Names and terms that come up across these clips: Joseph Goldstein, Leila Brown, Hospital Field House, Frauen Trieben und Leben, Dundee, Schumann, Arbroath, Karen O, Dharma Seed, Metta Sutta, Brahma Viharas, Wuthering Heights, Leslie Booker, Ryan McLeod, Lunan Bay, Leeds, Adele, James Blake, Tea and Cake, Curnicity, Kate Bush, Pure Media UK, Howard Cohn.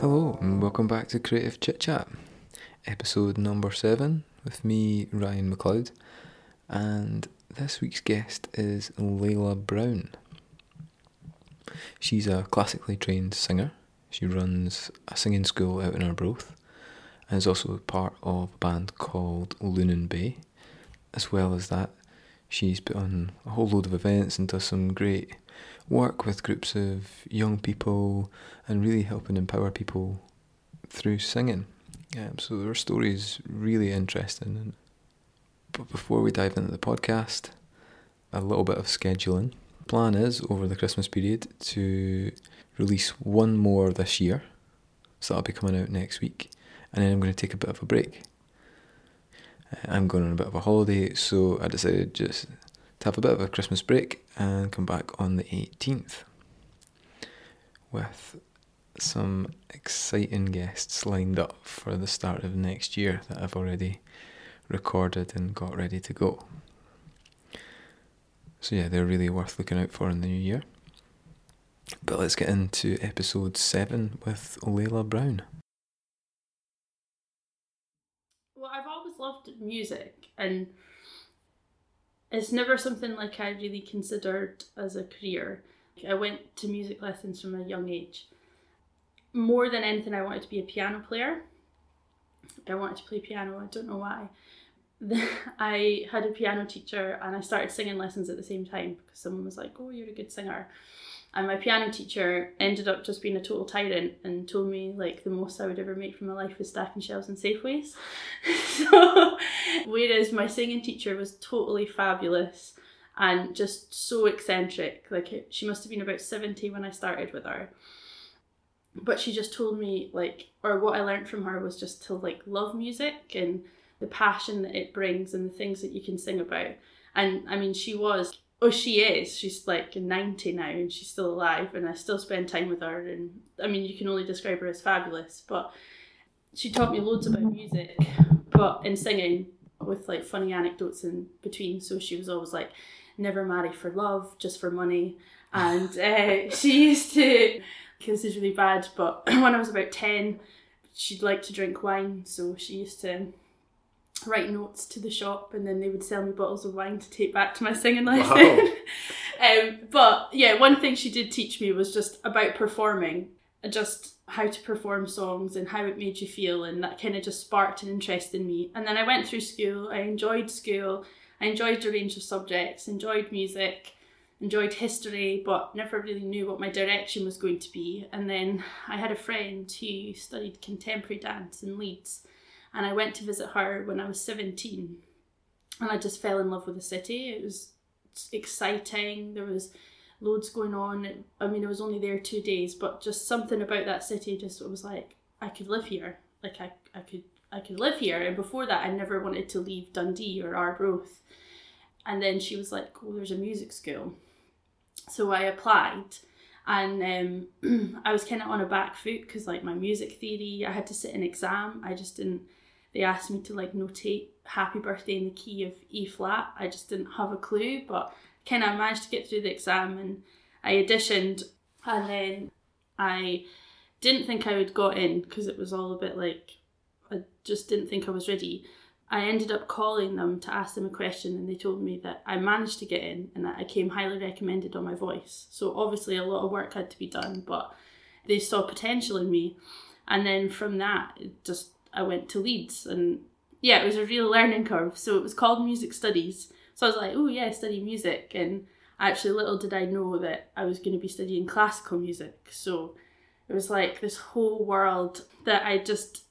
Hello and welcome back to Creative Chit Chat, episode number 7 with me, Ryan McLeod, and this week's guest is Leila Brown. She's a classically trained singer. She runs a singing school out in Arbroath and is also part of a band called Lunan Bay. As well as that, she's put on a whole load of events and does some great work with groups of young people and really helping empower people through singing. So her story is really interesting. But before we dive into the podcast, a little bit of scheduling. The plan is over the Christmas period to release one more this year, so that'll be coming out next week, and then I'm going to take a bit of a break. I'm going on a bit of a holiday, so I decided just to have a bit of a Christmas break and come back on the 18th with some exciting guests lined up for the start of next year that I've already recorded and got ready to go. So yeah, they're really worth looking out for in the new year. But let's get into episode 7 with Leila Brown. Well, I've always loved music, and it's never something like I really considered as a career. I went to music lessons from a young age. More than anything, I wanted to be a piano player. I wanted to play piano, I don't know why. I had a piano teacher and I started singing lessons at the same time because someone was like, oh, you're a good singer. And my piano teacher ended up just being a total tyrant and told me like the most I would ever make from my life was stacking shelves in Safeways. So, whereas my singing teacher was totally fabulous and just so eccentric. Like, she must have been about 70 when I started with her. But she just told me, like, or what I learned from her was just to like love music and the passion that it brings and the things that you can sing about. And I mean, she's like 90 now and she's still alive, and I still spend time with her, and I mean, you can only describe her as fabulous. But she taught me loads about music, but in singing, with like funny anecdotes in between. So she was always like, never marry for love, just for money. And she used to, this is really bad, but when I was about 10, she'd like to drink wine, so she used to write notes to the shop, and then they would sell me bottles of wine to take back to my singing lesson. Wow. But yeah, one thing she did teach me was just about performing, just how to perform songs and how it made you feel, and that kind of just sparked an interest in me. And then I went through school, I enjoyed school, I enjoyed a range of subjects, enjoyed music, enjoyed history, but never really knew what my direction was going to be. And then I had a friend who studied contemporary dance in Leeds, and I went to visit her when I was 17, and I just fell in love with the city. It was exciting, there was loads going on. I mean, I was only there 2 days, but just something about that city just was like, I could live here. Like, I could live here. And before that, I never wanted to leave Dundee or Arbroath. And then she was like, oh, there's a music school. So I applied, and I was kind of on a back foot because like my music theory, I had to sit an exam. They asked me to like notate Happy Birthday in the key of E flat. I just didn't have a clue, but kind of managed to get through the exam, and I auditioned, and then I didn't think I would got in because it was all a bit like, I just didn't think I was ready. I ended up calling them to ask them a question, and they told me that I managed to get in and that I came highly recommended on my voice. So obviously a lot of work had to be done, but they saw potential in me. And then from that, I went to Leeds, and yeah, it was a real learning curve. So it was called music studies. So I was like, oh yeah, study music. And actually little did I know that I was going to be studying classical music. So it was like this whole world that I just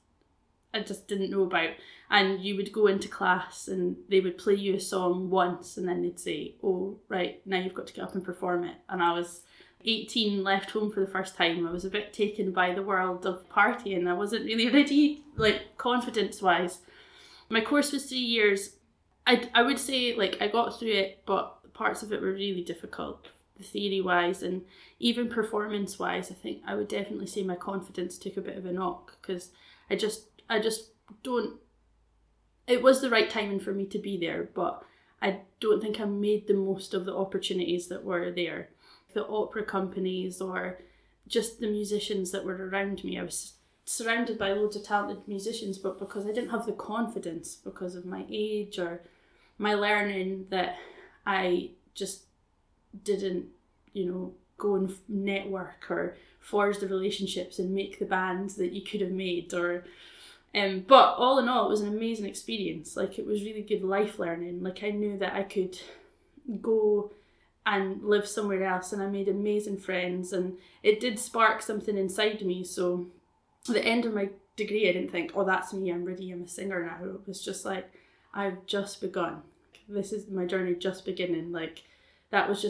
didn't know about. And you would go into class and they would play you a song once, and then they'd say, oh, right, now you've got to get up and perform it. And I was 18, left home for the first time. I was a bit taken by the world of partying. I wasn't really ready, like, confidence-wise. My course was 3 years. I would say, like, I got through it, but parts of it were really difficult, theory-wise, and even performance-wise. I think I would definitely say my confidence took a bit of a knock, because I just don't... It was the right timing for me to be there, but I don't think I made the most of the opportunities that were there. The opera companies or just the musicians that were around me. I was surrounded by loads of talented musicians, but because I didn't have the confidence because of my age or my learning, that I just didn't, you know, go and network or forge the relationships and make the bands that you could have made, or but all in all it was an amazing experience. Like, it was really good life learning. Like, I knew that I could go and live somewhere else, and I made amazing friends, and it did spark something inside me. So at the end of my degree I didn't think, oh, that's me, I'm ready, I'm a singer now. It was just like, I've just begun, this is my journey just beginning. Like, that was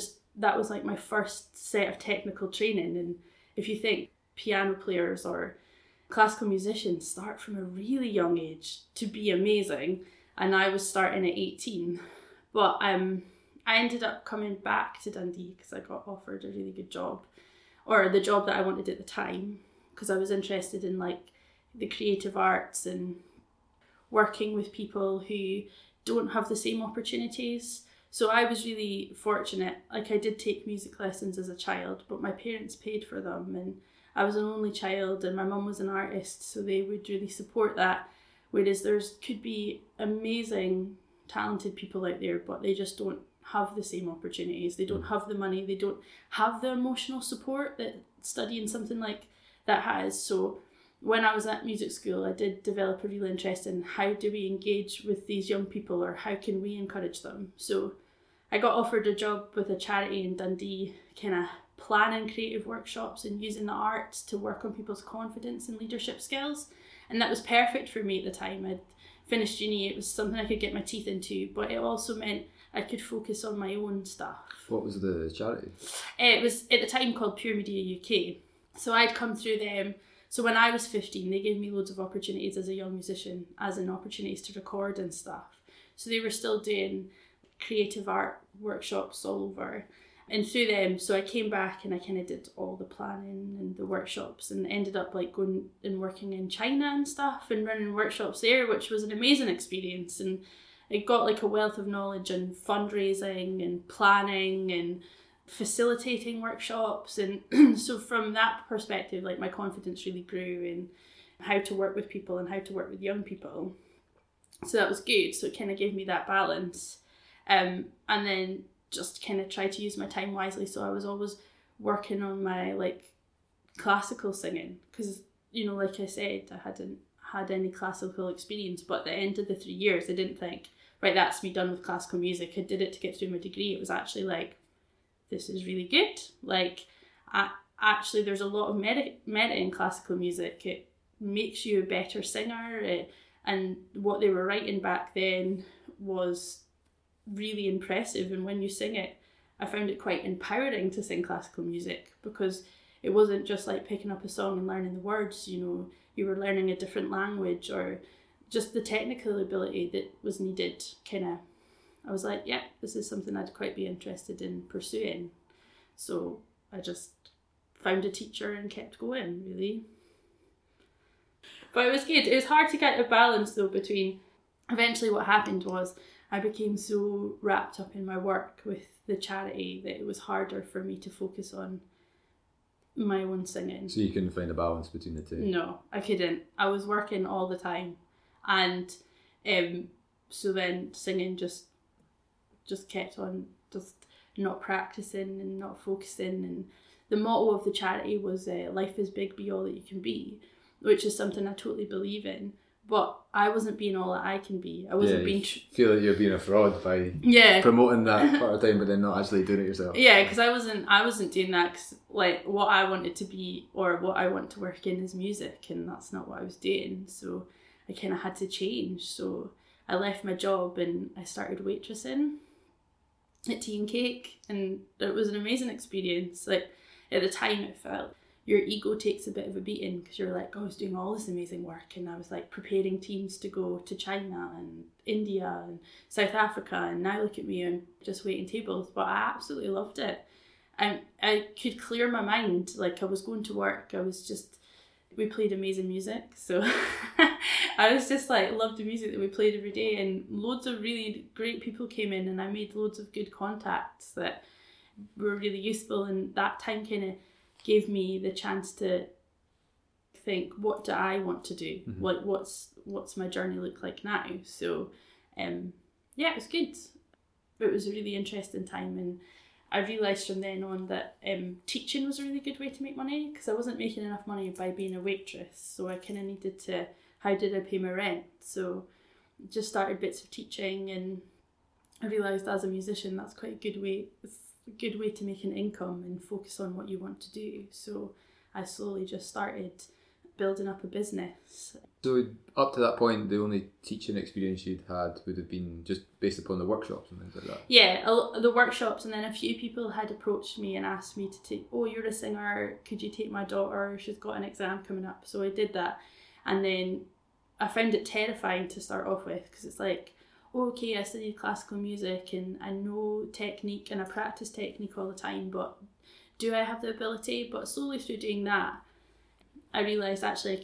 like my first set of technical training. And if you think piano players or classical musicians start from a really young age to be amazing, and I was starting at 18, but I ended up coming back to Dundee because I got offered a really good job, or the job that I wanted at the time, because I was interested in like the creative arts and working with people who don't have the same opportunities. So I was really fortunate. Like, I did take music lessons as a child, but my parents paid for them, and I was an only child, and my mum was an artist, so they would really support that. Whereas could be amazing, talented people out there, but they just don't have the same opportunities. They don't have the money. They don't have the emotional support that studying something like that has. So when I was at music school, I did develop a real interest in how do we engage with these young people, or how can we encourage them? So I got offered a job with a charity in Dundee, kind of planning creative workshops and using the arts to work on people's confidence and leadership skills. And that was perfect for me at the time. I'd finished uni, it was something I could get my teeth into, but it also meant I could focus on my own stuff. What was the charity? It was at the time called Pure Media UK. So I'd come through them. So when I was 15, they gave me loads of opportunities as a young musician, as in opportunities to record and stuff. So they were still doing creative art workshops all over. And through them, so I came back and I kind of did all the planning and the workshops, and ended up like going and working in China and stuff and running workshops there, which was an amazing experience. And I got like a wealth of knowledge in fundraising and planning and facilitating workshops. And so from that perspective, like, my confidence really grew in how to work with people and how to work with young people. So that was good. So it kind of gave me that balance. And then just kind of try to use my time wisely. So I was always working on my like classical singing, because, you know, like I said, I hadn't had any classical experience, but at the end of the 3 years I didn't think, right, that's me done with classical music. I did it to get through my degree. It was actually like, this is really good. Like, actually there's a lot of merit in classical music. It makes you a better singer. And what they were writing back then was really impressive. And when you sing it, I found it quite empowering to sing classical music, because it wasn't just like picking up a song and learning the words, you know, you were learning a different language, or just the technical ability that was needed. Kind of, I was like, yeah, this is something I'd quite be interested in pursuing. So I just found a teacher and kept going, really. But it was good. It was hard to get a balance though between, eventually what happened was I became so wrapped up in my work with the charity that it was harder for me to focus on my own singing. So you couldn't find a balance between the two? No, I couldn't. I was working all the time, and so then singing just kept on, just not practicing and not focusing. And the motto of the charity was life is big, be all that you can be, which is something I totally believe in. But I wasn't being all that I can be. I wasn't being... feel like you're being a fraud by promoting that part of time, but then not actually doing it yourself. Yeah, because I wasn't doing that, cause, like, what I wanted to be or what I want to work in is music, and that's not what I was doing. So I kind of had to change. So I left my job and I started waitressing at Tea and Cake, and it was an amazing experience. Like, at the time it felt... your ego takes a bit of a beating, because you're like, oh, I was doing all this amazing work, and I was like preparing teams to go to China and India and South Africa, and now look at me, I'm just waiting tables. But I absolutely loved it. I could clear my mind. Like, I was going to work, we played amazing music, so I was just like, loved the music that we played every day, and loads of really great people came in, and I made loads of good contacts that were really useful. And that time kind of gave me the chance to think, what do I want to do? Mm-hmm. Like, what's my journey look like now? So, yeah, it was good. It was a really interesting time, and I realised from then on that teaching was a really good way to make money, because I wasn't making enough money by being a waitress, so I kind of needed to, how did I pay my rent? So just started bits of teaching, and I realised as a musician that's quite a good way to make an income and focus on what you want to do. So I slowly just started building up a business. So up to that point, the only teaching experience you'd had would have been just based upon the workshops and things like that? Yeah, the workshops, and then a few people had approached me and asked me to take, oh, you're a singer, could you take my daughter? She's got an exam coming up. So I did that. And then I found it terrifying to start off with, because it's like, oh, okay, I studied classical music and I know technique and I practice technique all the time, but do I have the ability? But slowly through doing that, I realised actually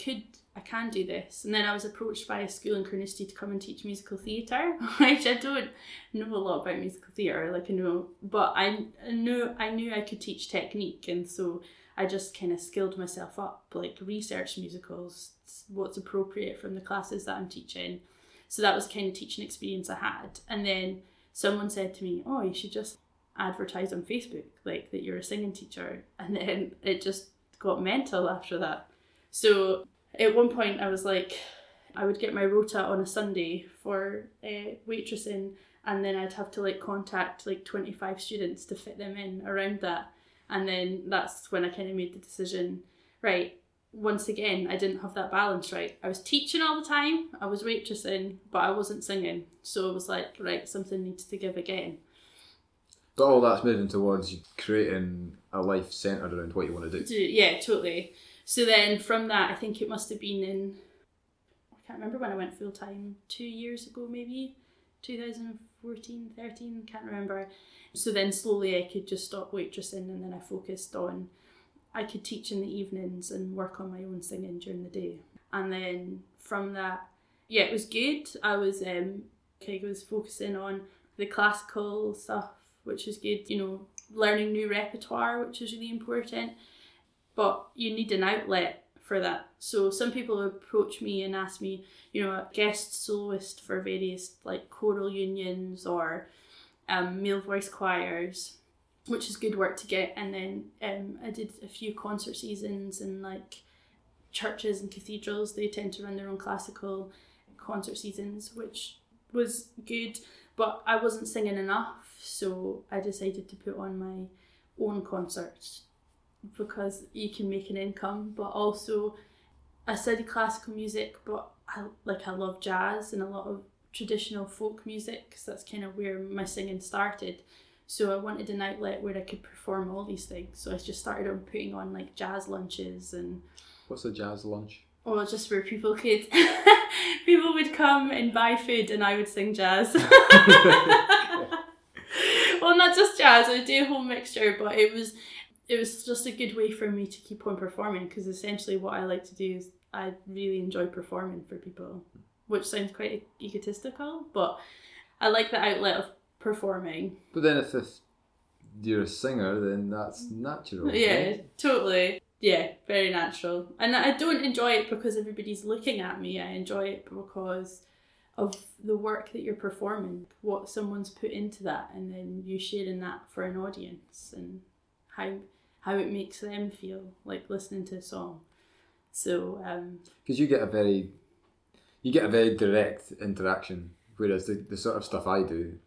I can do this. And then I was approached by a school in Curnicity to come and teach musical theatre, which I don't know a lot about musical theatre, like I know, but I knew I could teach technique, and so I just kind of skilled myself up, like researched musicals, what's appropriate from the classes that I'm teaching. So that was kind of teaching experience I had. And then someone said to me, oh, you should just advertise on Facebook, like that you're a singing teacher. And then it just got mental after that. So at one point I was like, I would get my rota on a Sunday for waitressing, and then I'd have to like contact like 25 students to fit them in around that. And then that's when I kind of made the decision, right, once again, I didn't have that balance right. I was teaching all the time, I was waitressing, but I wasn't singing. So I was like, right, something needs to give again. But all that's moving towards creating a life centred around what you want to do. Yeah, totally. So then from that, I think it must have been in, I can't remember when I went full-time, 2 years ago maybe, 2014, 13, can't remember. So then slowly I could just stop waitressing, and then I focused on, I could teach in the evenings and work on my own singing during the day. And then from that, yeah, it was good. I was focusing on the classical stuff, which is good, you know, learning new repertoire, which is really important, but you need an outlet for that. So some people approach me and ask me, you know, a guest soloist for various like choral unions or male voice choirs, which is good work to get. And then I did a few concert seasons in like churches and cathedrals. They tend to run their own classical concert seasons, which was good, but I wasn't singing enough. So I decided to put on my own concerts, because you can make an income, but also I study classical music, but I love jazz and a lot of traditional folk music, because that's kind of where my singing started. So I wanted an outlet where I could perform all these things. So I just started on putting on like jazz lunches. And what's a jazz lunch? Oh, just where people would come and buy food and I would sing jazz. Well, not just jazz, I do a whole mixture, but it was just a good way for me to keep on performing, because essentially what I like to do is I really enjoy performing for people, which sounds quite egotistical, but I like the outlet of performing. But then if you're a singer, then that's natural. Yeah, right? Totally. Yeah, very natural. And I don't enjoy it because everybody's looking at me. I enjoy it because of the work that you're performing, what someone's put into that, and then you sharing that for an audience and how it makes them feel, like listening to a song. So because you get a very direct interaction, whereas the sort of stuff I do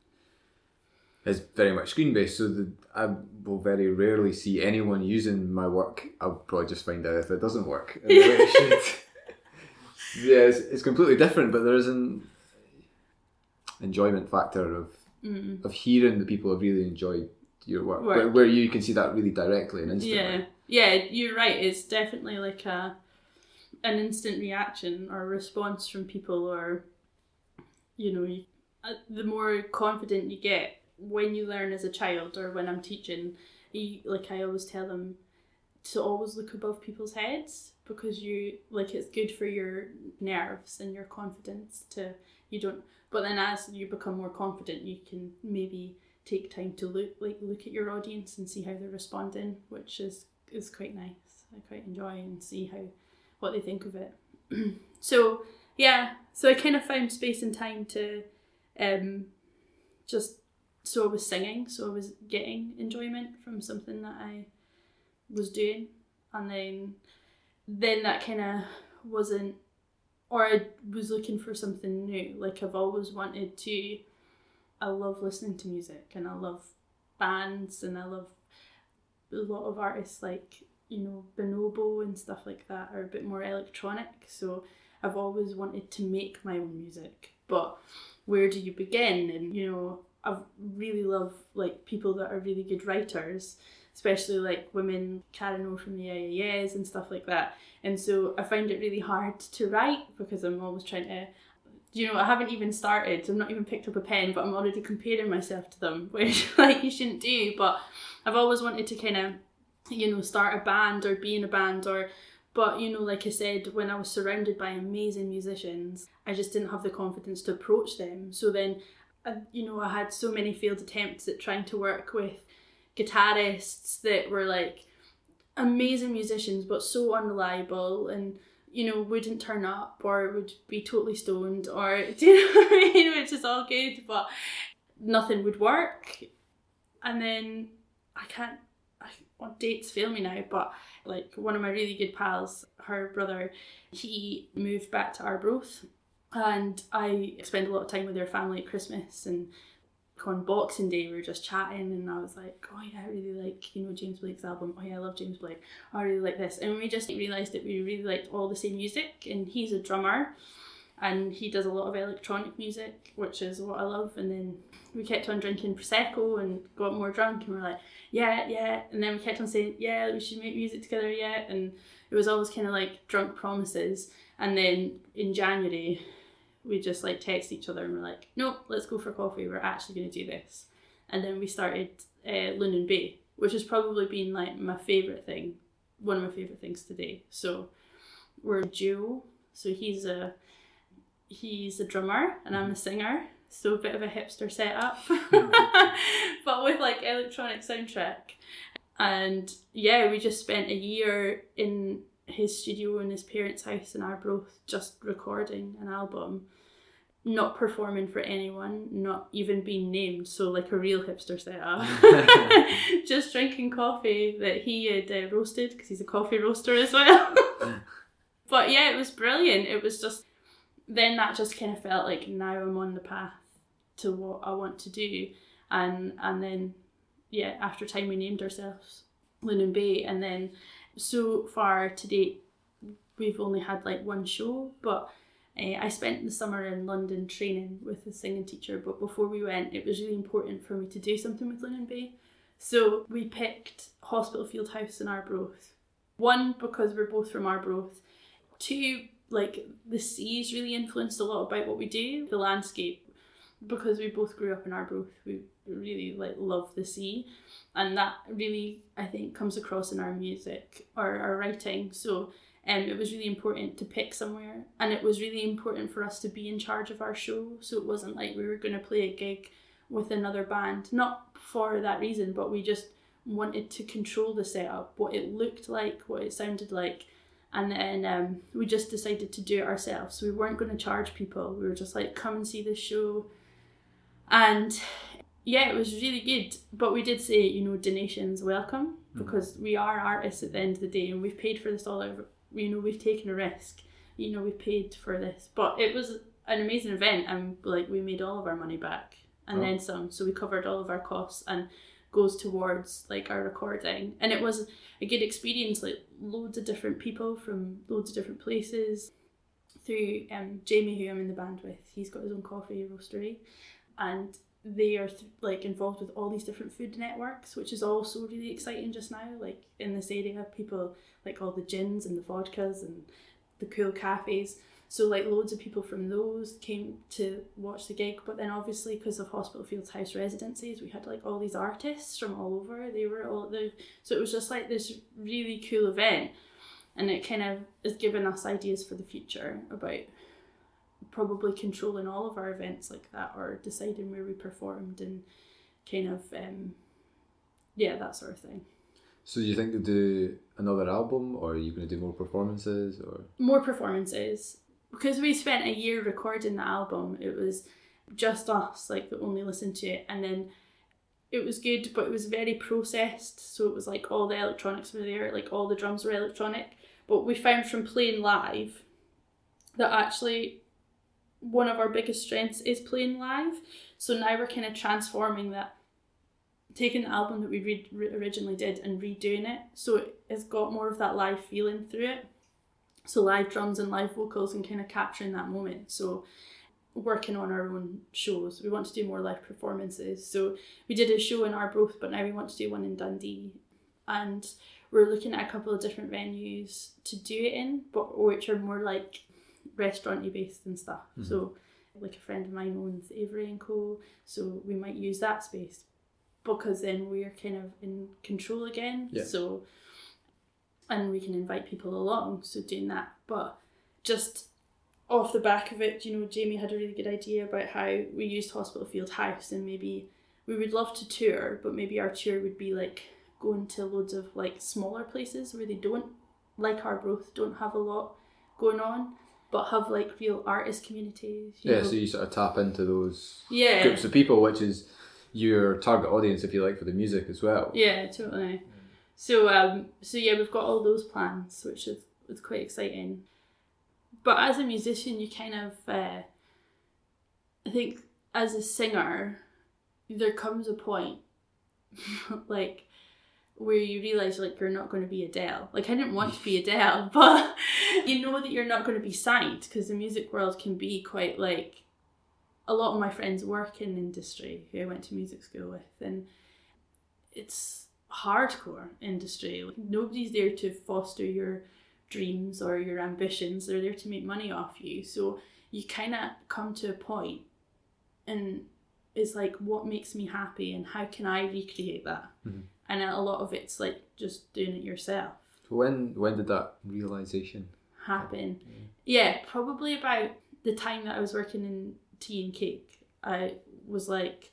is very much screen based, so I will very rarely see anyone using my work. I'll probably just find out if it doesn't work in the way it should. Yeah, it's completely different, but there isn't enjoyment factor of hearing the people have really enjoyed your work. But where you can see that really directly and instantly. Yeah, you're right. It's definitely like an instant reaction or response from people, or you know, the more confident you get when you learn as a child, or when I'm teaching, I always tell them to always look above people's heads, because you like it's good for your nerves and your confidence to you don't. But then as you become more confident, you can maybe take time to look at your audience and see how they're responding, which is quite nice. I quite enjoy and see how what they think of it. So, yeah, so I kind of found space and time to just, so I was singing, so I was getting enjoyment from something that I was doing. And then that kind of wasn't, or I was looking for something new. Like, I've always wanted to, I love listening to music and I love bands and I love a lot of artists like, you know, Bonobo and stuff like that are a bit more electronic. So I've always wanted to make my own music. But where do you begin? And, you know, I really love like people that are really good writers, especially like women, Karen O from the IAS and stuff like that. And so I find it really hard to write because I'm always trying to, you know, I haven't even started, I've not even picked up a pen, but I'm already comparing myself to them, which like you shouldn't do. But I've always wanted to kind of, you know, start a band or be in a band or, but you know, like I said, when I was surrounded by amazing musicians, I just didn't have the confidence to approach them. So then, you know, I had so many failed attempts at trying to work with guitarists that were like amazing musicians but so unreliable and, you know, wouldn't turn up or would be totally stoned or, do you know what I mean, which is all good, but nothing would work. And then well, dates fail me now, but like one of my really good pals, her brother, he moved back to Arbroath and I spend a lot of time with their family at Christmas, and on Boxing Day we were just chatting and I was like, oh yeah, I really like, you know, James Blake's album, oh yeah, I love James Blake, oh, I really like this. And we just realised that we really liked all the same music, and he's a drummer and he does a lot of electronic music, which is what I love. And then we kept on drinking Prosecco and got more drunk and we were like, yeah, and then we kept on saying, yeah, we should make music together, yeah, and it was always kind of like drunk promises. And then in January we just like text each other and we're like, nope, let's go for coffee, we're actually going to do this. And then we started Lunan Bay, which has probably been like my favourite thing, one of my favourite things today. So we're a duo, so he's a drummer and I'm a singer, so a bit of a hipster setup but with like electronic soundtrack. And yeah, we just spent a year in his studio in his parents' house in Arbroath just recording an album, not performing for anyone, not even being named, so like a real hipster setup. Just drinking coffee that he had roasted, because he's a coffee roaster as well. But yeah, it was brilliant. It was just, then that just kind of felt like, now I'm on the path to what I want to do. And then, yeah, after time we named ourselves Lunan Bay, and then so far to date, we've only had like one show, but I spent the summer in London training with a singing teacher. But before we went, it was really important for me to do something with Lunan Bay. So we picked Hospital Field House in Arbroath. One, because we're both from Arbroath. Two, like the sea's really influenced a lot about what we do, the landscape. Because we both grew up in Arbroath, we really like love the sea. And that really, I think, comes across in our music or our writing. So it was really important to pick somewhere. And it was really important for us to be in charge of our show. So it wasn't like we were going to play a gig with another band. Not for that reason, but we just wanted to control the setup, what it looked like, what it sounded like. And then we just decided to do it ourselves. So we weren't going to charge people. We were just like, come and see this show. And yeah, it was really good. But we did say, you know, donations welcome, because we are artists at the end of the day and we've paid for this all over. You know, we've taken a risk. You know, we've paid for this. But it was an amazing event, and like we made all of our money back and then some. So we covered all of our costs and goes towards like our recording. And it was a good experience, like loads of different people from loads of different places. Through Jamie, who I'm in the band with, he's got his own coffee roastery. And they are like involved with all these different food networks, which is also really exciting just now. Like in this area, people like all the gins and the vodkas and the cool cafes. So like loads of people from those came to watch the gig. But then obviously because of Hospital Fields House residencies, we had like all these artists from all over. They were all there. So it was just like this really cool event. And it kind of has given us ideas for the future about probably controlling all of our events like that, or deciding where we performed and kind of, yeah, that sort of thing. So do you think you'll do another album, or are you going to do more performances? Or more performances. Because we spent a year recording the album, it was just us, like, that only listened to it. And then it was good, but it was very processed. So it was like all the electronics were there, like all the drums were electronic. But we found from playing live that actually one of our biggest strengths is playing live. So now we're kind of transforming that, taking the album that we originally did and redoing it. So it's got more of that live feeling through it. So live drums and live vocals and kind of capturing that moment. So working on our own shows. We want to do more live performances. So we did a show in Arbroath, but now we want to do one in Dundee. And we're looking at a couple of different venues to do it in, but which are more like restaurant-y based and stuff. Mm-hmm. So like a friend of mine owns Avery & Co. So we might use that space because then we're kind of in control again. Yeah. So, and we can invite people along. So doing that, but just off the back of it, you know, Jamie had a really good idea about how we used Hospital Field House, and maybe we would love to tour, but maybe our tour would be like going to loads of like smaller places where they don't, like Arbroath, don't have a lot going on, but have like real artist communities. You know? So you sort of tap into those groups of people, which is your target audience, if you like, for the music as well. Yeah, totally. So we've got all those plans, which is quite exciting. But as a musician, you kind of, I think as a singer, there comes a point, like, where you realise, like, you're not going to be Adele. Like, I didn't want to be Adele, but you know that you're not going to be signed, because the music world can be quite, like, a lot of my friends work in the industry who I went to music school with, and it's hardcore industry. Like, nobody's there to foster your dreams or your ambitions. They're there to make money off you. So you kind of come to a point and it's like, what makes me happy and how can I recreate that? Mm-hmm. And a lot of it's like just doing it yourself. So when did that realisation happen? Yeah, probably about the time that I was working in Tea and Cake. I was like,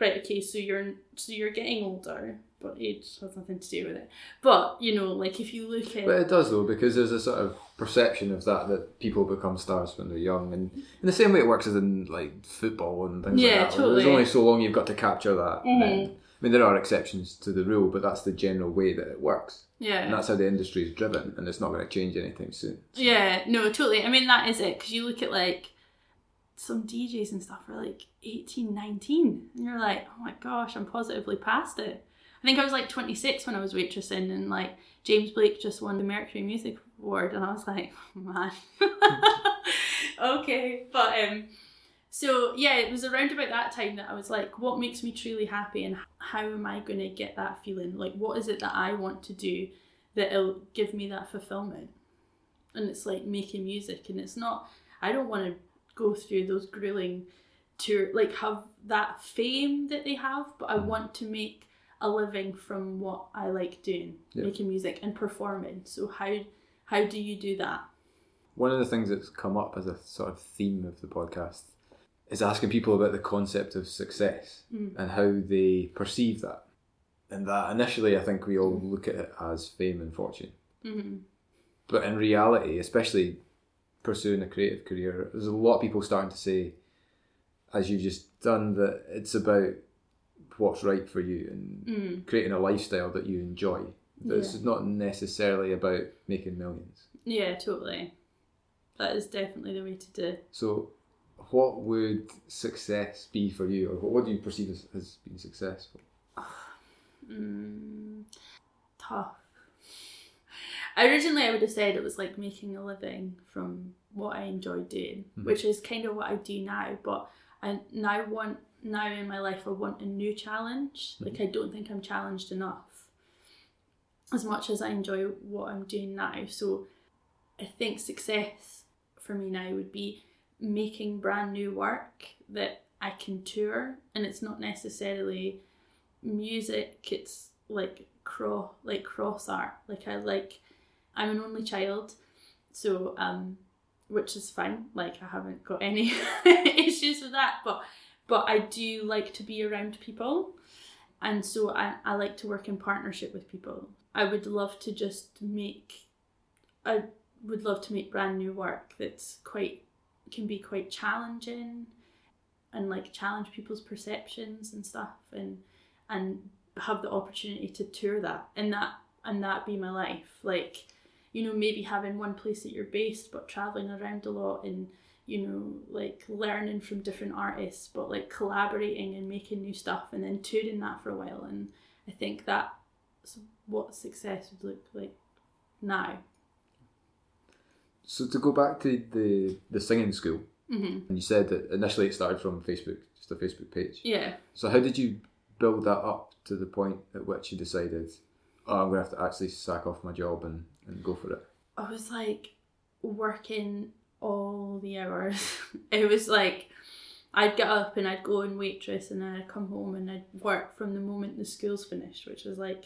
right, okay, so you're getting older, but age has nothing to do with it. But, you know, like if you look at... But it does though, because there's a sort of perception of that people become stars when they're young. And in the same way it works as in like football and things like that. Totally. There's only so long you've got to capture that. Mm-hmm. And, I mean, there are exceptions to the rule, but that's the general way that it works. Yeah. And that's how the industry is driven, and it's not going to change anytime soon. So. Yeah, no, totally. I mean, that is it, because you look at like some DJs and stuff are like 18, 19, and you're like, oh my gosh, I'm positively past it. I think I was like 26 when I was waitressing, and like James Blake just won the Mercury Music Award, and I was like, oh, man, okay. But so yeah, it was around about that time that I was like, what makes me truly happy, and how am I going to get that feeling? Like, what is it that I want to do that'll give me that fulfillment? And it's like making music, and it's not, I don't want to go through those grueling tour, like have that fame that they have, but I want to make a living from what I like doing, making music and performing. So how do you do that? One of the things that's come up as a sort of theme of the podcast is asking people about the concept of success and how they perceive that. And that initially, I think we all look at it as fame and fortune. Mm-hmm. But in reality, especially pursuing a creative career, there's a lot of people starting to say, as you've just done, that it's about what's right for you and creating a lifestyle that you enjoy. This is not necessarily about making millions. Yeah, totally. That is definitely the way to do it. So what would success be for you, or what do you perceive as being successful? Tough. Originally I would have said it was like making a living from what I enjoy doing, which is kind of what I do now, but I now in my life I want a new challenge. Like, I don't think I'm challenged enough as much as I enjoy what I'm doing now. So I think success for me now would be making brand new work that I can tour, and it's not necessarily music, it's like cross art. Like, I'm an only child, so which is fine, like I haven't got any issues with that, but I do like to be around people, And so I like to work in partnership with people. I would love to just make brand new work that's can be quite challenging and like challenge people's perceptions and stuff, and have the opportunity to tour that and that be my life. Like, you know, maybe having one place that you're based but traveling around a lot and, you know, like learning from different artists but like collaborating and making new stuff and then touring that for a while. And I think that's what success would look like now. So to go back to the singing school, mm-hmm. and you said that initially it started from Facebook, just a Facebook page. Yeah. So how did you build that up to the point at which you decided, oh, I'm going to have to actually sack off my job and go for it? I was like working all the hours. It was like I'd get up and I'd go and waitress and then I'd come home and I'd work from the moment the school's finished, which was like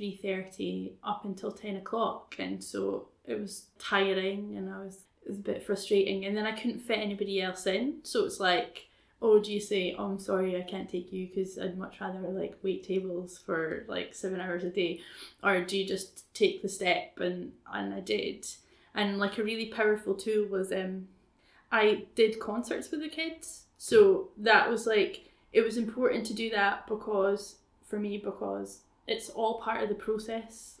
3:30 up until 10 o'clock. And so it was tiring and it was a bit frustrating, and then I couldn't fit anybody else in, so it's like, oh, do you say, oh, I'm sorry, I can't take you because I'd much rather like wait tables for like 7 hours a day, or do you just take the step? And I did. And like a really powerful tool was I did concerts with the kids, so that was like, it was important to do that because it's all part of the process,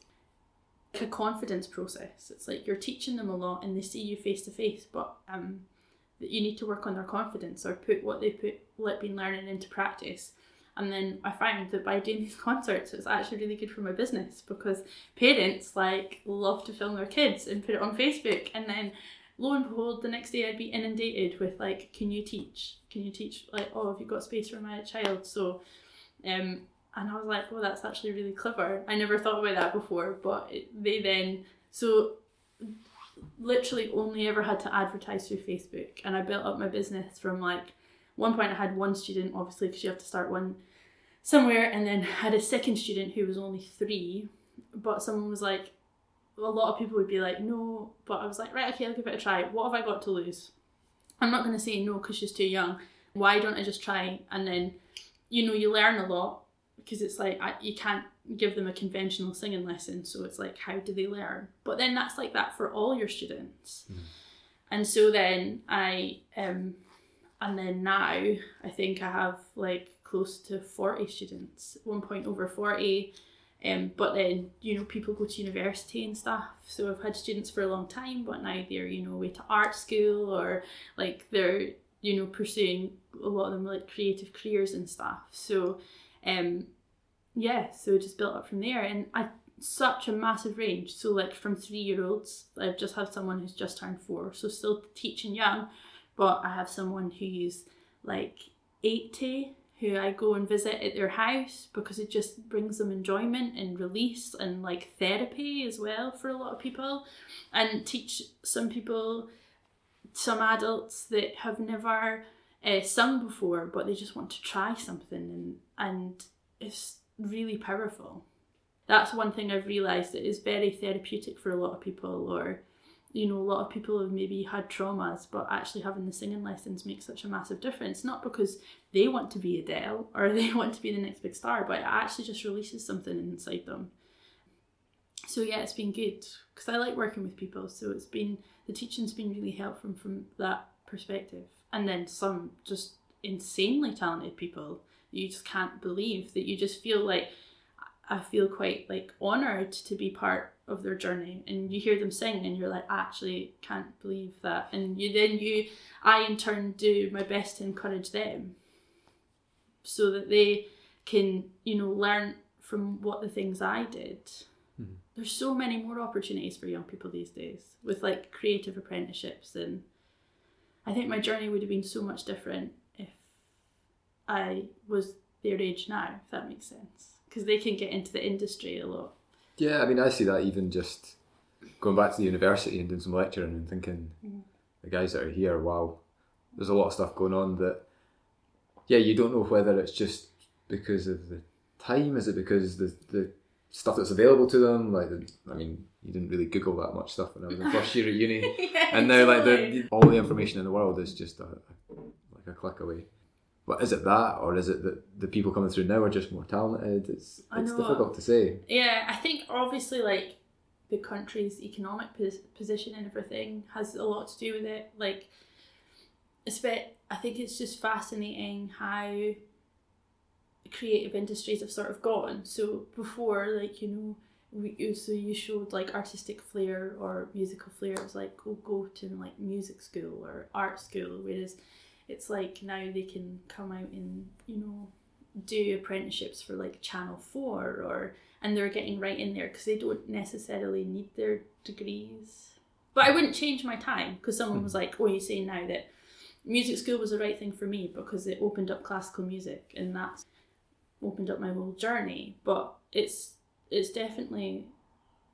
a confidence process. It's like you're teaching them a lot and they see you face to face, but you need to work on their confidence or put what they been learning into practice. And then I found that by doing these concerts, it's actually really good for my business, because parents like love to film their kids and put it on Facebook, and then lo and behold, the next day I'd be inundated with like, can you teach, like, oh, have you got space for my child? So and I was like, well, that's actually really clever. I never thought about that before, but so literally only ever had to advertise through Facebook. And I built up my business from like, one point I had one student, obviously, because you have to start one somewhere, and then had a second student who was only 3, but someone was like, a lot of people would be like, no, but I was like, right, okay, I'll give it a try. What have I got to lose? I'm not going to say no because she's too young. Why don't I just try? And then, you know, you learn a lot, because it's like, you can't give them a conventional singing lesson, so it's like, how do they learn? But then that's like that for all your students. Mm. And so then I and then now I think I have like close to 40 students, at one point over 40, but then, you know, people go to university and stuff, so I've had students for a long time, but now they're, you know, away to art school, or like they're, you know, pursuing, a lot of them, like creative careers and stuff. So so just built up from there, and such a massive range. So like from 3-year-olds, I've just had someone who's just turned 4, so still teaching young, but I have someone who's like 80 who I go and visit at their house because it just brings them enjoyment and release and like therapy as well for a lot of people, and teach some people, some adults that have never sung before, but they just want to try something, and it's really powerful. That's one thing I've realised, it is very therapeutic for a lot of people, or, you know, a lot of people have maybe had traumas, but actually having the singing lessons makes such a massive difference, not because they want to be Adele or they want to be the next big star, but it actually just releases something inside them. So yeah, it's been good, because I like working with people, so it's been, the teaching's been really helpful from that perspective. And then some just insanely talented people you just can't believe, that you just feel like, I feel quite like honoured to be part of their journey, and you hear them sing and you're like, I actually can't believe that, and I in turn do my best to encourage them so that they can, you know, learn from what the things I did. Mm-hmm. There's so many more opportunities for young people these days with like creative apprenticeships, and I think my journey would have been so much different if I was their age now, if that makes sense, because they can get into the industry a lot. Yeah, I mean, I see that even just going back to the university and doing some lecturing and thinking, mm-hmm. the guys that are here, wow, there's a lot of stuff going on that, yeah, you don't know whether it's just because of the time, is it because the stuff that's available to them, like, I mean, you didn't really Google that much stuff when I was in first year at uni. Yeah, and now, totally. Like, all the information in the world is just like a click away. But is it that, or is it that the people coming through now are just more talented? It's difficult to say. Yeah, I think obviously like the country's economic position and everything has a lot to do with it. Like, I think it's just fascinating how creative industries have sort of gone. So before, like, you know, so you showed like artistic flair or musical flair, it was like go to like music school or art school, whereas it's like now they can come out and, you know, do apprenticeships for like Channel 4 and they're getting right in there because they don't necessarily need their degrees. But I wouldn't change my time, because someone was like, oh, you're saying now that music school was the right thing for me because it opened up classical music and that's opened up my whole journey. But it's definitely,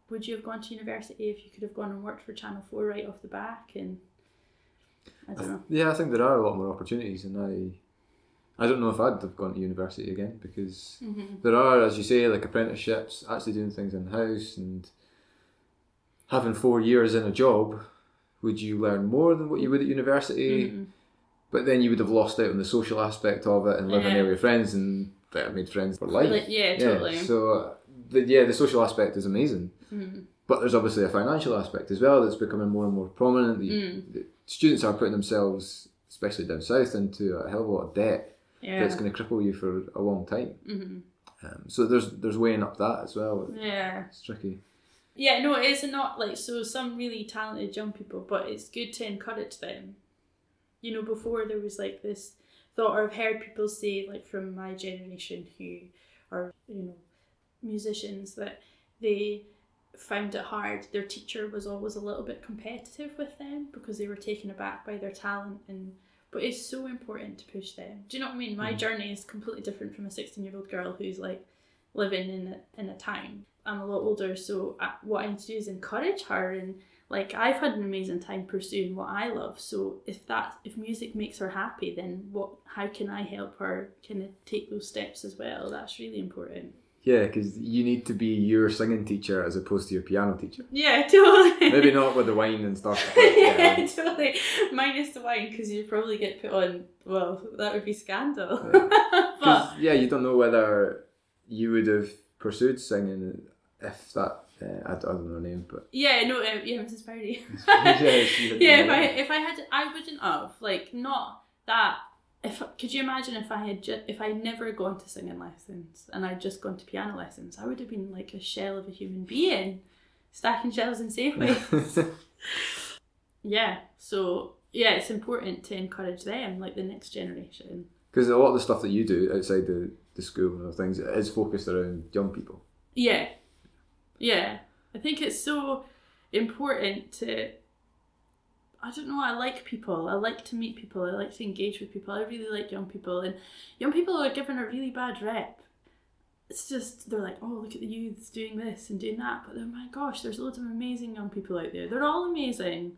would you have gone to university if you could have gone and worked for Channel 4 right off the back? And I don't know. Yeah, I think there are a lot more opportunities, and I don't know if I'd have gone to university again, because there are, as you say, like apprenticeships, actually doing things in-house, and having 4 years in a job, would you learn more than what you would at university? But then you would have lost out on the social aspect of it and living there with friends and made friends for life. Yeah, totally. So, the social aspect is amazing. But there's obviously a financial aspect as well that's becoming more and more prominent. The students are putting themselves, especially down south, into a hell of a lot of debt that's going to cripple you for a long time. So there's weighing up that as well. Yeah. It's tricky. Yeah, no, it is not like, so some really talented young people, but it's good to encourage them. You know, before there was like this thought, or I've heard people say, like from my generation who are, you know, musicians, that they found it hard. Their teacher was always a little bit competitive with them because they were taken aback by their talent. But it's so important to push them. Do you know what I mean? My journey is completely different from a 16-year-old girl who's like living in a town. I'm a lot older, so what I need to do is encourage her, and like I've had an amazing time pursuing what I love. So if music makes her happy, then how can I help her kind of take those steps as well? That's really important. Yeah, because you need to be your singing teacher as opposed to your piano teacher. Yeah, totally. Maybe not with the wine and stuff. Yeah, totally. Minus the wine, because you'd probably get put on, well, that would be scandal. Yeah. But yeah, you don't know whether you would have pursued singing if that, I don't know her name, but... Yeah, no, Mrs. Purdy. I wouldn't have, like, not that... Could you imagine if I had never gone to singing lessons and I'd just gone to piano lessons, I would have been like a shell of a human being, stacking shelves in Safeways. So it's important to encourage them, like the next generation. Because a lot of the stuff that you do outside the school and other things is focused around young people. Yeah. Yeah. I think it's so important to... I don't know, I like people, I like to meet people, I like to engage with people, I really like young people, and young people are given a really bad rep. It's just, they're like, oh, look at the youths doing this and doing that, but oh my gosh, there's loads of amazing young people out there. They're all amazing,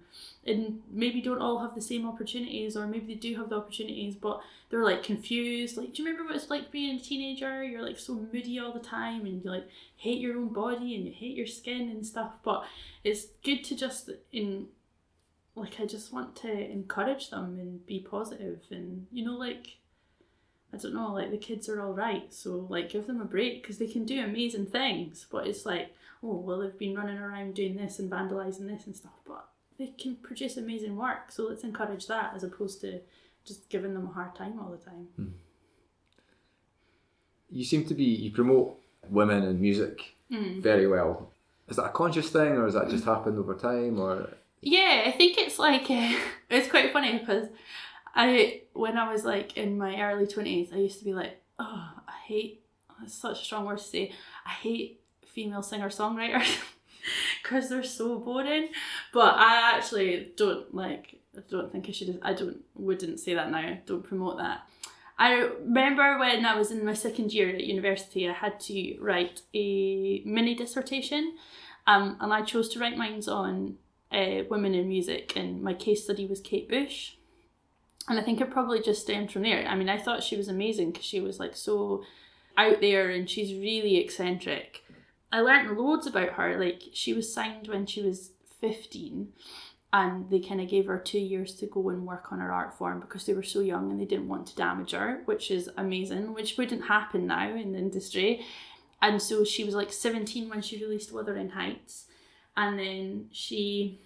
and maybe don't all have the same opportunities, or maybe they do have the opportunities, but they're like confused, like, do you remember what it's like being a teenager? You're like so moody all the time, and you like hate your own body, and you hate your skin and stuff, but it's good to just, like, I just want to encourage them and be positive, and, you know, like, I don't know, like, the kids are all right, so, like, give them a break, because they can do amazing things, but it's like, oh, well, they've been running around doing this and vandalising this and stuff, but they can produce amazing work, so let's encourage that, as opposed to just giving them a hard time all the time. You promote women in music very well. Is that a conscious thing, or has that just happened over time, or... Yeah, I think it's like, it's quite funny because when I was like in my early 20s, I used to be like, oh, that's such a strong word to say, I hate female singer-songwriters because they're so boring. But I actually wouldn't say that now, don't promote that. I remember when I was in my second year at university, I had to write a mini dissertation, and I chose to write mine on women in music, and my case study was Kate Bush, and I think it probably just stemmed from there. I mean, I thought she was amazing because she was like so out there, and she's really eccentric. I learned loads about her. Like, she was signed when she was 15, and they kind of gave her 2 years to go and work on her art form because they were so young and they didn't want to damage her, which is amazing, which wouldn't happen now in the industry. And so she was like 17 when she released Wuthering Heights, and then she,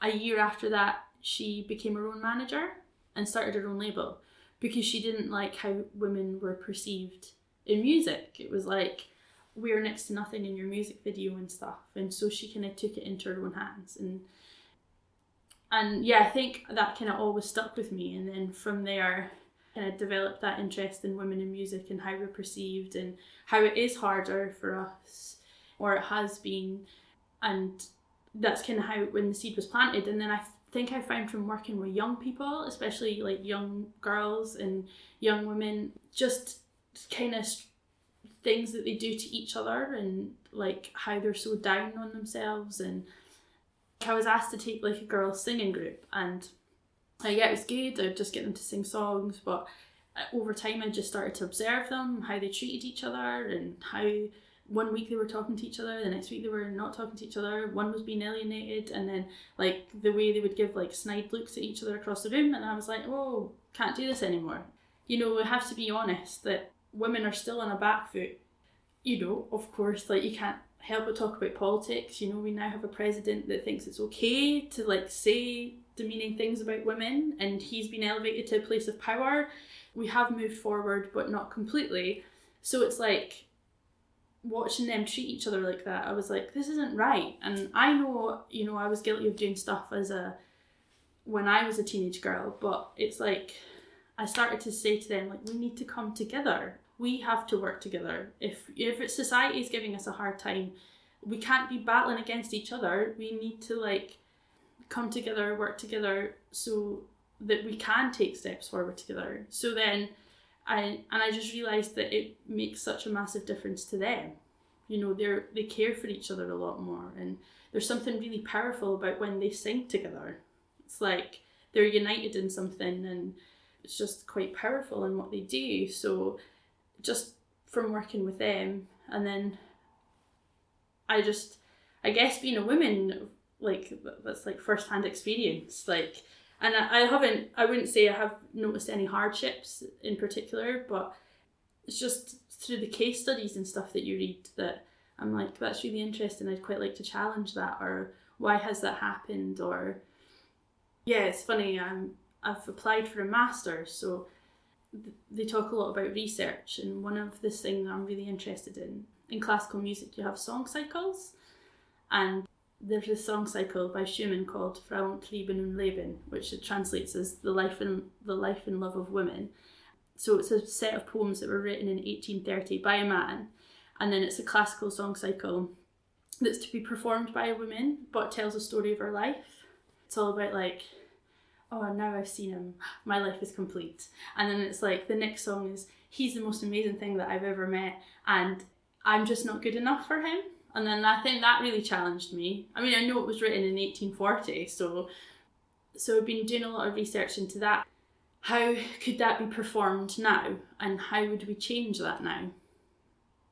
a year after that, she became her own manager and started her own label because she didn't like how women were perceived in music. It was like, we're next to nothing in your music video and stuff. And so she kind of took it into her own hands. And yeah, I think that kind of always stuck with me. And then from there, kind of developed that interest in women in music and how we're perceived and how it is harder for us, or it has been. And that's kind of how, when the seed was planted. And then I think I found from working with young people, especially like young girls and young women, just kind of things that they do to each other and like how they're so down on themselves. And I was asked to take like a girls singing group, and yeah, it was good. I'd just get them to sing songs, but over time I just started to observe them, how they treated each other, and how one week they were talking to each other, the next week they were not talking to each other, one was being alienated, and then like the way they would give like snide looks at each other across the room. And I was like, oh, can't do this anymore. You know, we have to be honest that women are still on a back foot. You know, of course, like you can't help but talk about politics. You know, we now have a president that thinks it's okay to like say demeaning things about women, and he's been elevated to a place of power. We have moved forward, but not completely. So it's like watching them treat each other like that, I was like, this isn't right. And I know, you know, I was guilty of doing stuff when I was a teenage girl, but it's like I started to say to them, like, we need to come together. We have to work together. If it's society is giving us a hard time, we can't be battling against each other. We need to like come together, work together, so that we can take steps forward together. So then I just realised that it makes such a massive difference to them. You know, they care for each other a lot more, and there's something really powerful about when they sing together. It's like they're united in something, and it's just quite powerful in what they do. So just from working with them, and then I guess being a woman, like that's like first-hand experience, like, and I wouldn't say I have noticed any hardships in particular, but it's just through the case studies and stuff that you read that I'm like, that's really interesting, I'd quite like to challenge that, or why has that happened? Or yeah, it's funny, I've applied for a master's, so they talk a lot about research, and one of the things that I'm really interested in classical music, you have song cycles, and there's a song cycle by Schumann called Frauen Trieben und Leben, which it translates as the life and love of women. So it's a set of poems that were written in 1830 by a man, and then it's a classical song cycle that's to be performed by a woman, but tells a story of her life. It's all about like, oh, now I've seen him, my life is complete. And then it's like, the next song is, he's the most amazing thing that I've ever met, and I'm just not good enough for him. And then I think that really challenged me. I mean, I know it was written in 1840, so I've been doing a lot of research into that. How could that be performed now? And how would we change that now?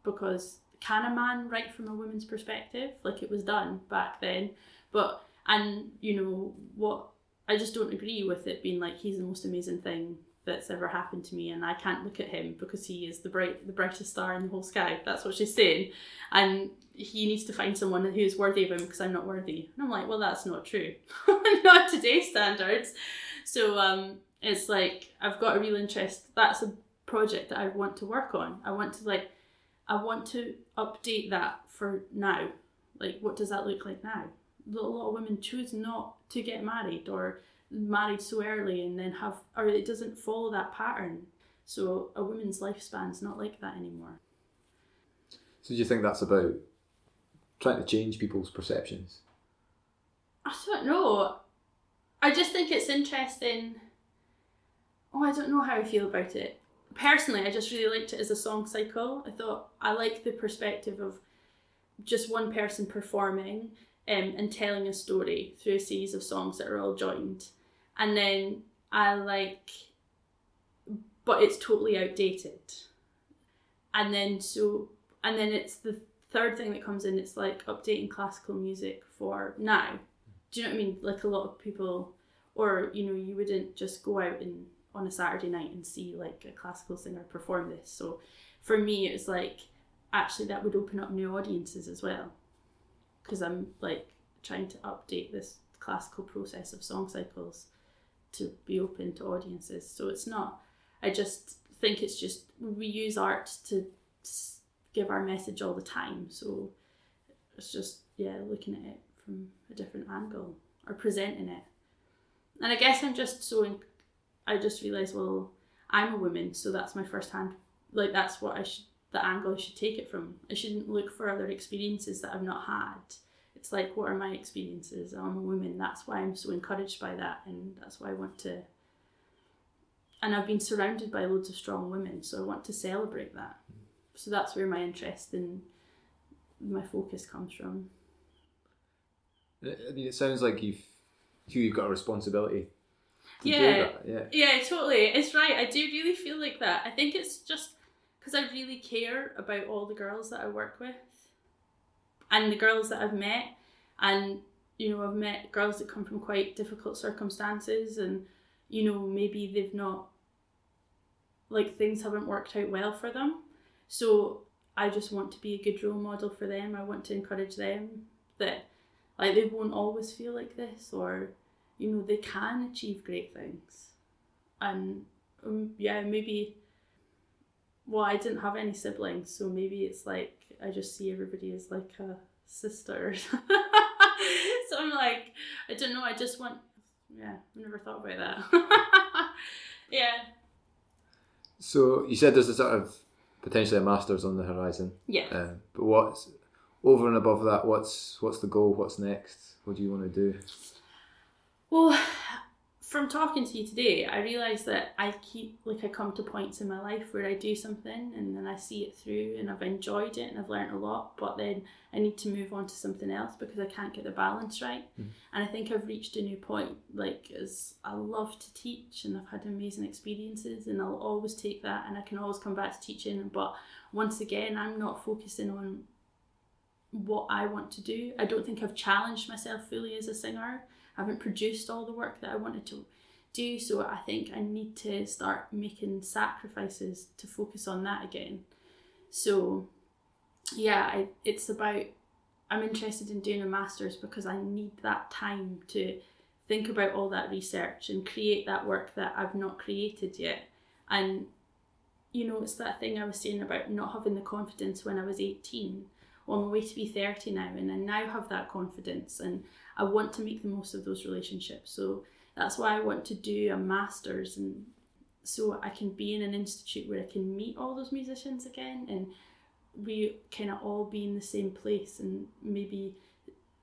Because can a man write from a woman's perspective? Like, it was done back then. But, and you know, what... I just don't agree with it being like, he's the most amazing thing that's ever happened to me, and I can't look at him because he is the brightest star in the whole sky. That's what she's saying. And he needs to find someone who is worthy of him because I'm not worthy. And I'm like, well, that's not true. Not today's standards. So it's like, I've got a real interest. That's a project that I want to work on. I want to update that for now. Like, what does that look like now? A lot of women choose not to get married, or married so early, and then have, or it doesn't follow that pattern. So a woman's lifespan's not like that anymore. So do you think that's about trying to change people's perceptions? I don't know. I just think it's interesting. Oh, I don't know how I feel about it. Personally, I just really liked it as a song cycle. I thought, I like the perspective of just one person performing and telling a story through a series of songs that are all joined. And then but it's totally outdated. And then it's the third thing that comes in, it's like updating classical music for now. Do you know what I mean? Like a lot of people, or, you know, you wouldn't just go out and on a Saturday night and see like a classical singer perform this. So for me, it's like, actually that would open up new audiences as well. Because I'm like trying to update this classical process of song cycles to be open to audiences. So it's not, I just think it's just, we use art to give our message all the time. So it's just, yeah, looking at it from a different angle or presenting it. And I guess I'm just so, I just realised, well, I'm a woman, so that's my first hand, like that's what I should, the angle I should take it from. I shouldn't look for other experiences that I've not had. It's like, what are my experiences? I'm a woman. That's why I'm so encouraged by that, and that's why I want to, and I've been surrounded by loads of strong women, so I want to celebrate that. So that's where my interest and my focus comes from. I mean, it sounds like you've got a responsibility to do that. Yeah, totally. It's right. I do really feel like that. I think it's just because I really care about all the girls that I work with and the girls that I've met. And, you know, I've met girls that come from quite difficult circumstances and, you know, maybe they've not, like, things haven't worked out well for them. So I just want to be a good role model for them. I want to encourage them that, like, they won't always feel like this, or, you know, they can achieve great things. And yeah, maybe, well, I didn't have any siblings, so maybe it's like I just see everybody as like a sister. So I'm like, I don't know, I just want, yeah, I never thought about that. Yeah. So you said there's a sort of potentially a master's on the horizon. Yeah. But what's over and above that, what's the goal? What's next? What do you want to do? Well, from talking to you today, I realise that I come to points in my life where I do something and then I see it through and I've enjoyed it and I've learnt a lot, but then I need to move on to something else because I can't get the balance right. Mm-hmm. And I think I've reached a new point, like, as I love to teach and I've had amazing experiences and I'll always take that and I can always come back to teaching. But once again, I'm not focusing on what I want to do. I don't think I've challenged myself fully as a singer. I haven't produced all the work that I wanted to do, so I think I need to start making sacrifices to focus on that again. So yeah, I'm interested in doing a master's because I need that time to think about all that research and create that work that I've not created yet. And, you know, it's that thing I was saying about not having the confidence when I was 18. Well, I'm on my way to be 30 now, and I now have that confidence and I want to make the most of those relationships. So that's why I want to do a master's, and so I can be in an institute where I can meet all those musicians again and we kind of all be in the same place and maybe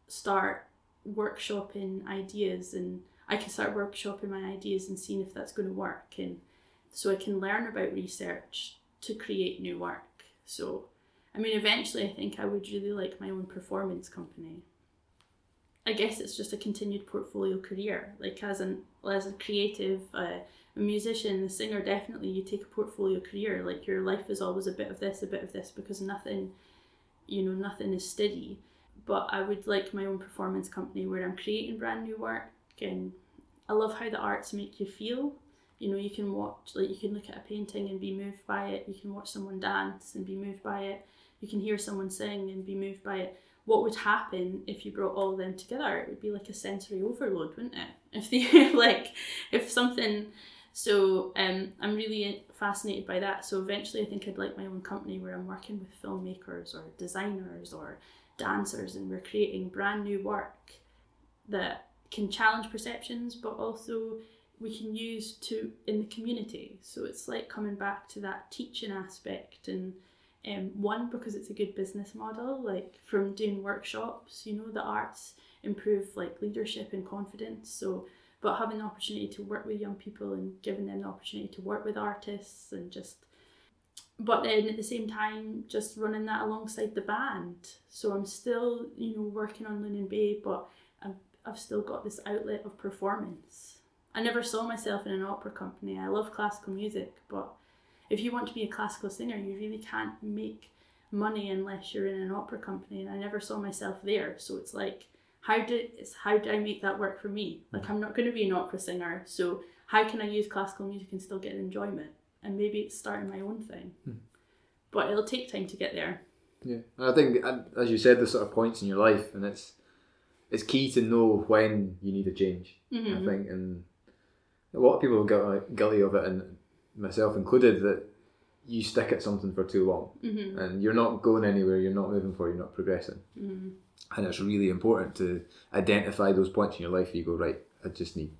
start workshopping ideas, and I can start workshopping my ideas and seeing if that's going to work, and so I can learn about research to create new work. So I mean, eventually I think I would really like my own performance company. I guess it's just a continued portfolio career. Like as a creative, a musician, a singer, definitely you take a portfolio career. Like your life is always a bit of this, because nothing is steady. But I would like my own performance company where I'm creating brand new work, and I love how the arts make you feel. You know, you can watch, like you can look at a painting and be moved by it. You can watch someone dance and be moved by it. You can hear someone sing and be moved by it. What would happen if you brought all of them together? It would be like a sensory overload, wouldn't it? I'm really fascinated by that. So eventually I think I'd like my own company where I'm working with filmmakers or designers or dancers, and we're creating brand new work that can challenge perceptions, but also we can use to in the community. So it's like coming back to that teaching aspect, and one, because it's a good business model, like from doing workshops, you know, the arts improve like leadership and confidence. So, but having the opportunity to work with young people and giving them the opportunity to work with artists, and just, but then at the same time, just running that alongside the band. So I'm still, you know, working on Lunan Bay, but I've still got this outlet of performance. I never saw myself in an opera company. I love classical music, but if you want to be a classical singer, you really can't make money unless you're in an opera company, and I never saw myself there. So it's like, how do I make that work for me? Like, I'm not going to be an opera singer, so how can I use classical music and still get enjoyment? And maybe it's starting my own thing. But it'll take time to get there. Yeah, and I think, as you said, there's sort of points in your life, and it's key to know when you need a change, I think. And a lot of people get guilty of it, and myself included, that you stick at something for too long, and you're not going anywhere, you're not moving forward, you're not progressing. And it's really important to identify those points in your life where you go, right, I just need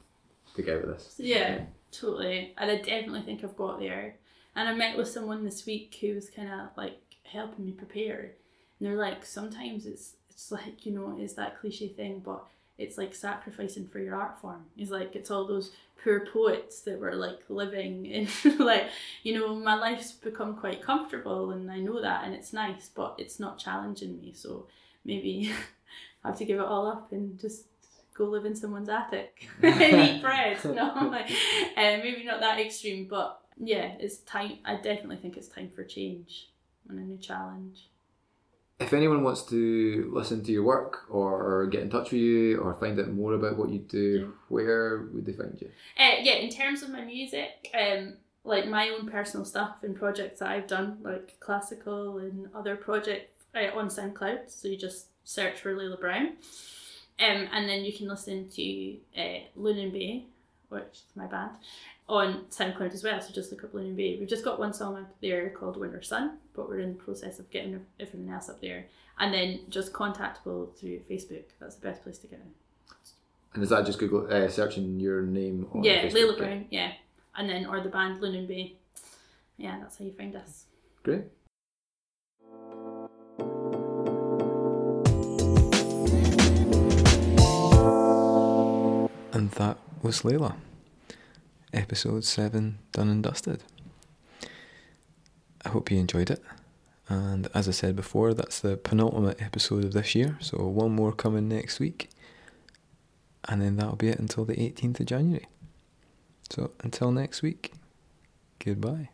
to get out of this. Yeah, totally. And I definitely think I've got there. And I met with someone this week who was kind of like helping me prepare. And they're like, sometimes it's like, you know, it's that cliche thing, but it's like sacrificing for your art form. It's like, it's all those poor poets that were like living in like, you know, my life's become quite comfortable and I know that and it's nice, but it's not challenging me. So maybe I have to give it all up and just go live in someone's attic and eat bread. No, like, maybe not that extreme, but yeah, it's time. I definitely think it's time for change and a new challenge. If anyone wants to listen to your work or get in touch with you or find out more about what you do, where would they find you? Yeah, in terms of my music, like my own personal stuff and projects that I've done, like classical and other projects on SoundCloud. So you just search for Leila Brown. And then you can listen to Lunan Bay, which is my band, on SoundCloud as well, so just look up Lunan Bay. We've just got one song up there called Winter Sun, but we're in the process of getting everything else up there. And then just contactable through Facebook, that's the best place to get in. And is that just Google searching your name on Facebook? Leila Brown, yeah. And then, or the band Lunan Bay. Yeah, that's how you find us. Great. And that was Leila. Episode 7 done and dusted. I hope you enjoyed it, and as I said before, that's the penultimate episode of this year, so one more coming next week, and then that'll be it until the 18th of January. So until next week, goodbye.